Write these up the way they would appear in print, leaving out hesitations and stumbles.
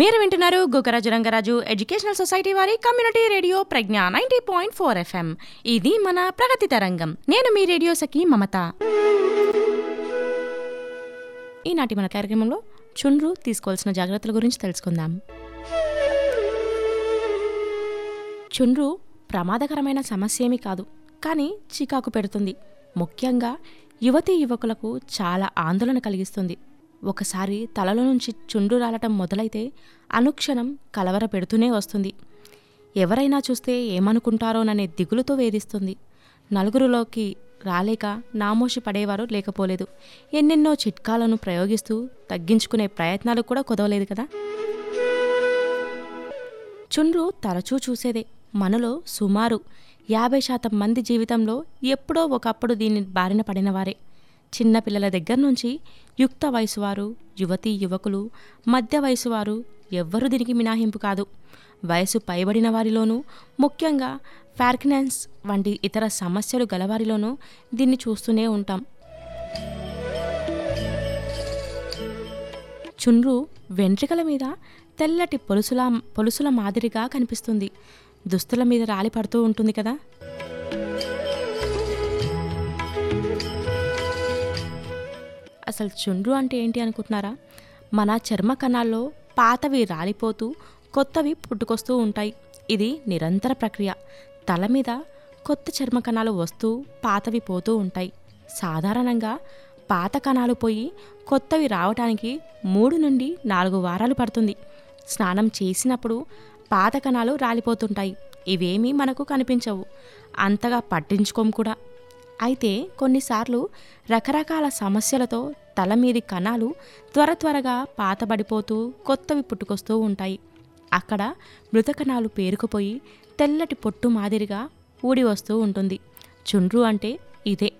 మీరు వింటున్నారు Gukaraju Rangaraju educational society వారి కమ్యూనిటీ రేడియో ప్రజ్ఞ 90.4 FM. ఇది మన ప్రగతి తరంగం. నేను మీ రేడియో సఖి మమత. ఈనాటి మన కార్యక్రమంలో చుండ్రు తీసుకోవాల్సిన జాగ్రత్తల గురించి తెలుసుకుందాం. చుండ్రు ప్రమాదకరమైన సమస్య ఏమీ కాదు, కానీ చికాకు పెడుతుంది. ముఖ్యంగా యువతీ యువకులకు చాలా ఆందోళన కలిగిస్తుంది. ఒకసారి తలలో నుంచి చుండ్రు రాలటం మొదలైతే అనుక్షణం కలవర పెడుతూనే వస్తుంది. ఎవరైనా చూస్తే ఏమనుకుంటారోననే దిగులుతో వేధిస్తుంది. నలుగురిలోకి రాలేక నామోషి పడేవారు లేకపోలేదు. ఎన్నెన్నో చిట్కాలను ప్రయోగిస్తూ తగ్గించుకునే ప్రయత్నాలు కూడా కుదవలేదు కదా. చుండ్రు తరచూ చూసేదే. మనలో సుమారు 50% మంది జీవితంలో ఎప్పుడో ఒకప్పుడు దీన్ని బారిన పడినవారే. చిన్నపిల్లల దగ్గర నుంచి యుక్త వయసు వారు, యువతీ యువకులు, మధ్య వయసు వారు ఎవ్వరూ దీనికి మినహాయింపు కాదు. వయసు పైబడిన వారిలోనూ, ముఖ్యంగా పార్కిన్సన్స్ వంటి ఇతర సమస్యలు గలవారిలోనూ దీన్ని చూస్తూనే ఉంటాం. చుండ్రు వెంట్రుకల మీద తెల్లటి పొలుసుల మాదిరిగా కనిపిస్తుంది. దుస్తుల మీద రాలి పడుతూ ఉంటుంది కదా. అసలు చుండ్రు అంటే ఏంటి అనుకుంటున్నారా? మన చర్మ కణాల్లో పాతవి రాలిపోతూ కొత్తవి పుట్టుకొస్తూ ఉంటాయి. ఇది నిరంతర ప్రక్రియ. తల మీద కొత్త చర్మ కణాలు వస్తూ పాతవి పోతూ ఉంటాయి. సాధారణంగా పాత కణాలు పోయి కొత్తవి రావడానికి 3 నుండి 4 వారాలు పడుతుంది. స్నానం చేసినప్పుడు పాత కణాలు రాలిపోతుంటాయి. ఇవేమీ మనకు కనిపించవు, అంతగా పట్టించుకోము కూడా. అయితే కొన్నిసార్లు రకరకాల సమస్యలతో తల మీది కణాలు త్వరగా పాతబడిపోతూ కొత్తవి పుట్టుకొస్తూ ఉంటాయి. అక్కడ మృత కణాలు పేరుకుపోయి తెల్లటి పొట్టు మాదిరిగా ఊడి వస్తూ ఉంటుంది. చుండ్రు అంటే ఇదే.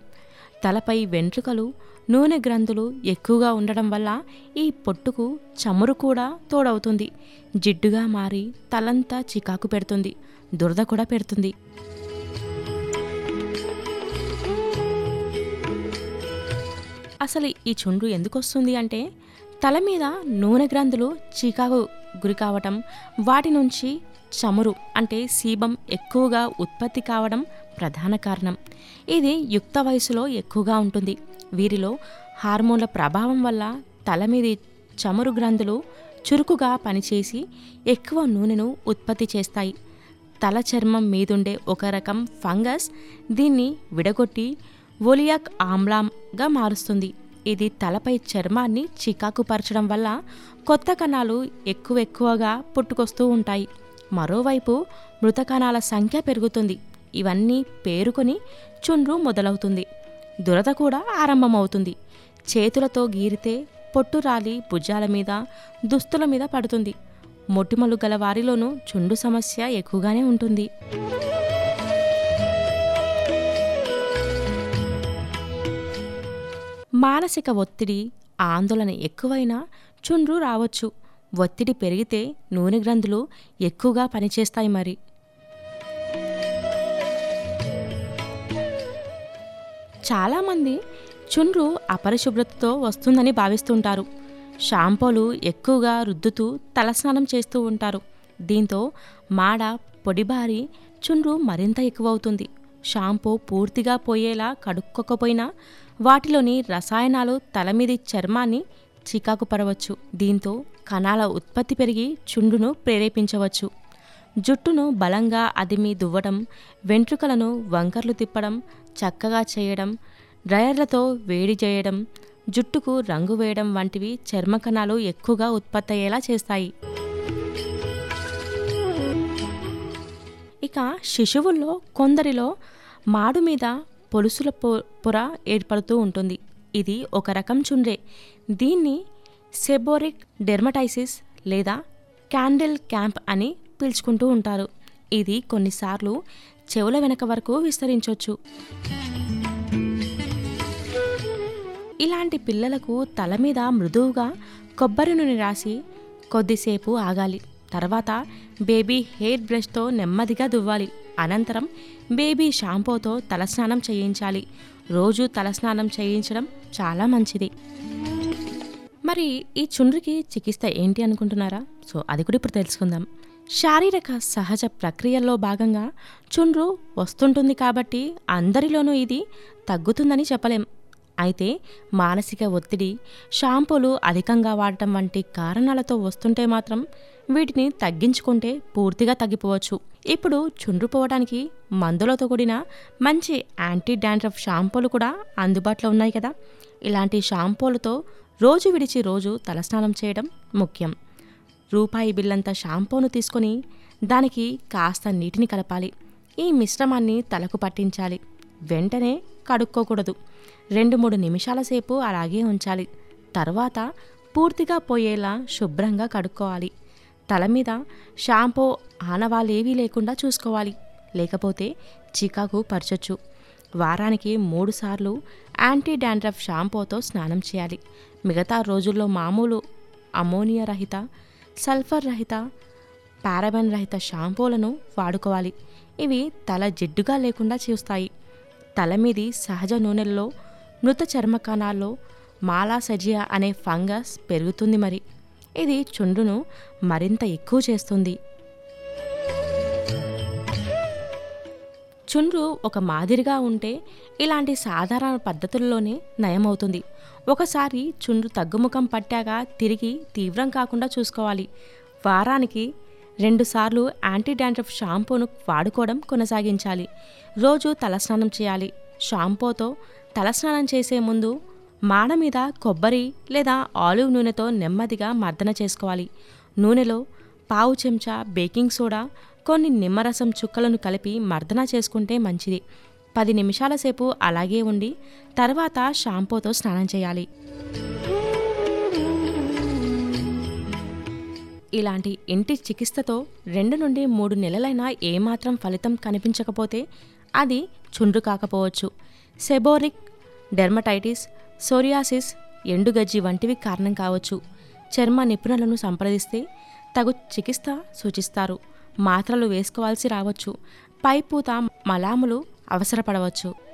తలపై వెంట్రుకలు, నూనె గ్రంథులు ఎక్కువగా ఉండడం వల్ల ఈ పొట్టుకు చమురు కూడా తోడవుతుంది. జిడ్డుగా మారి తలంతా చికాకు పెడుతుంది, దురద కూడా పెడుతుంది. అసలు ఈ చుండ్రు ఎందుకు వస్తుంది అంటే, తల మీద నూనె గ్రంథులు చికాకు గురి కావటం, వాటి నుంచి చమురు అంటే సీబం ఎక్కువగా ఉత్పత్తి కావడం ప్రధాన కారణం. ఇది యుక్త వయసులో ఎక్కువగా ఉంటుంది. వీరిలో హార్మోన్ల ప్రభావం వల్ల తల మీది చమురు గ్రంథులు చురుకుగా పనిచేసి ఎక్కువ నూనెను ఉత్పత్తి చేస్తాయి. తల చర్మం మీదుండే ఒక రకం ఫంగస్ దీన్ని విడగొట్టి ఒలియాక్ ఆమ్లంగా మారుస్తుంది. ఇది తలపై చర్మాన్ని చికాకుపరచడం వల్ల కొత్త కణాలు ఎక్కువగా పుట్టుకొస్తూ ఉంటాయి. మరోవైపు మృత కణాల సంఖ్య పెరుగుతుంది. ఇవన్నీ పేరుకొని చుండ్రు మొదలవుతుంది. దురద కూడా ఆరంభమవుతుంది. చేతులతో గీరితే పొట్టు రాలి భుజాల మీద, దుస్తుల మీద పడుతుంది. మొటిమలు గల వారిలోనూ చుండ్రు సమస్య ఎక్కువగానే ఉంటుంది. మానసిక ఒత్తిడి, ఆందోళన ఎక్కువైనా చుండ్రు రావచ్చు. ఒత్తిడి పెరిగితే నూనె గ్రంథులు ఎక్కువగా పనిచేస్తాయి. మరి చాలామంది చుండ్రు అపరిశుభ్రతతో వస్తుందని భావిస్తుంటారు. షాంపూలు ఎక్కువగా రుద్దుతూ తలస్నానం చేస్తూ ఉంటారు. దీంతో మాడ పొడిబారి చుండ్రు మరింత ఎక్కువవుతుంది. షాంపూ పూర్తిగా పోయేలా కడుక్కోకపోయినా వాటిలోని రసాయనాలు తలమీది చర్మాన్ని చికాకుపరవచ్చు. దీంతో కణాల ఉత్పత్తి పెరిగి చుండ్రును ప్రేరేపించవచ్చు. జుట్టును బలంగా అదిమి దువ్వడం, వెంట్రుకలను వంకర్లు తిప్పడం, చక్కగా చేయడం, డ్రయర్లతో వేడి చేయడం, జుట్టుకు రంగు వేయడం వంటివి చర్మ కణాలు ఎక్కువగా ఉత్పత్తి అయ్యేలా చేస్తాయి. ఇక శిశువుల్లో కొందరిలో మాడు మీద పొలుసుల పొర ఏర్పడుతూ ఉంటుంది. ఇది ఒక రకం చుండ్రే. దీన్ని సెబోరిక్ డెర్మటైసిస్ లేదా క్యాండిల్ క్యాంప్ అని పీల్చుకుంటూ ఉంటారు. ఇది కొన్నిసార్లు చెవుల వెనక వరకు విస్తరించవచ్చు. ఇలాంటి పిల్లలకు తల మీద మృదువుగా కొబ్బరి నూనె రాసి కొద్దిసేపు ఆగాలి. తర్వాత బేబీ హెయిర్ బ్రష్తో నెమ్మదిగా దువ్వాలి. అనంతరం బేబీ షాంపూతో తలస్నానం చేయించాలి. రోజు తలస్నానం చేయించడం చాలా మంచిది. మరి ఈ చుండ్రుకి చికిత్స ఏంటి అనుకుంటున్నారా? సో అది కూడా ఇప్పుడు తెలుసుకుందాం. శారీరక సహజ ప్రక్రియల్లో భాగంగా చుండ్రు వస్తుంటుంది కాబట్టి అందరిలోనూ ఇది తగ్గుతుందని చెప్పలేం. అయితే మానసిక ఒత్తిడి, షాంపూలు అధికంగా వాడటం వంటి కారణాలతో వస్తుంటే మాత్రం వీటిని తగ్గించుకుంటే పూర్తిగా తగ్గిపోవచ్చు. ఇప్పుడు చుండ్రు పోవడానికి మందులతో కూడిన మంచి యాంటీ డాండ్రఫ్ షాంపూలు కూడా అందుబాటులో ఉన్నాయి కదా. ఇలాంటి షాంపూలతో రోజు విడిచి రోజు తలస్నానం చేయడం ముఖ్యం. రూపాయి బిల్లంత షాంపూను తీసుకొని దానికి కాస్త నీటిని కలపాలి. ఈ మిశ్రమాన్ని తలకు పట్టించాలి. వెంటనే కడుక్కోకూడదు. 2-3 నిమిషాల సేపు అలాగే ఉంచాలి. తర్వాత పూర్తిగా పోయేలా శుభ్రంగా కడుక్కోవాలి. తల మీద షాంపూ ఆనవాలేవీ లేకుండా చూసుకోవాలి, లేకపోతే చికాకు పరచొచ్చు. వారానికి 3 సార్లు యాంటీ డాండ్రఫ్ షాంపూతో స్నానం చేయాలి. మిగతా రోజుల్లో మామూలు అమోనియా రహిత, సల్ఫర్ రహిత, పారాబెన్ రహిత షాంపూలను వాడుకోవాలి. ఇవి తల జిడ్డుగా లేకుండా చూస్తాయి. తల మీది సహజ నూనెల్లో మృత చర్మ కణాల్లో మాలాసజియా అనే ఫంగస్ పెరుగుతుంది. మరి ఇది చుండ్రును మరింత ఎక్కువ చేస్తుంది. చుండ్రు ఒక మాదిరిగా ఉంటే ఇలాంటి సాధారణ పద్ధతుల్లోనే నయమవుతుంది. ఒకసారి చుండ్రు తగ్గుముఖం పట్టాక తిరిగి తీవ్రం కాకుండా చూసుకోవాలి. వారానికి 2 సార్లు యాంటీ డాండ్రఫ్ షాంపూను వాడుకోవడం కొనసాగించాలి. రోజు తలస్నానం చేయాలి. షాంపూతో తలస్నానం చేసే ముందు మాడ మీద కొబ్బరి లేదా ఆలివ్ నూనెతో నెమ్మదిగా మర్దన చేసుకోవాలి. నూనెలో 1/2 చెంచా బేకింగ్ సోడా, కొన్ని నిమ్మరసం చుక్కలను కలిపి మర్దన చేసుకుంటే మంచిది. 10 నిమిషాల సేపు అలాగే ఉండి తర్వాత షాంపూతో స్నానం చేయాలి. ఇలాంటి ఇంటి చికిత్సతో 2 నుండి 3 నెలలైనా ఏమాత్రం ఫలితం కనిపించకపోతే అది చుండ్రు కాకపోవచ్చు. సెబోరిక్, డెర్మటైటిస్, సోరియాసిస్, ఎండుగజ్జి వంటివి కారణం కావచ్చు. చర్మ నిపుణులను సంప్రదిస్తే తగు చికిత్స సూచిస్తారు. మాత్రలు వేసుకోవాల్సి రావచ్చు. పైపూత మలాములు అవసరపడవచ్చు.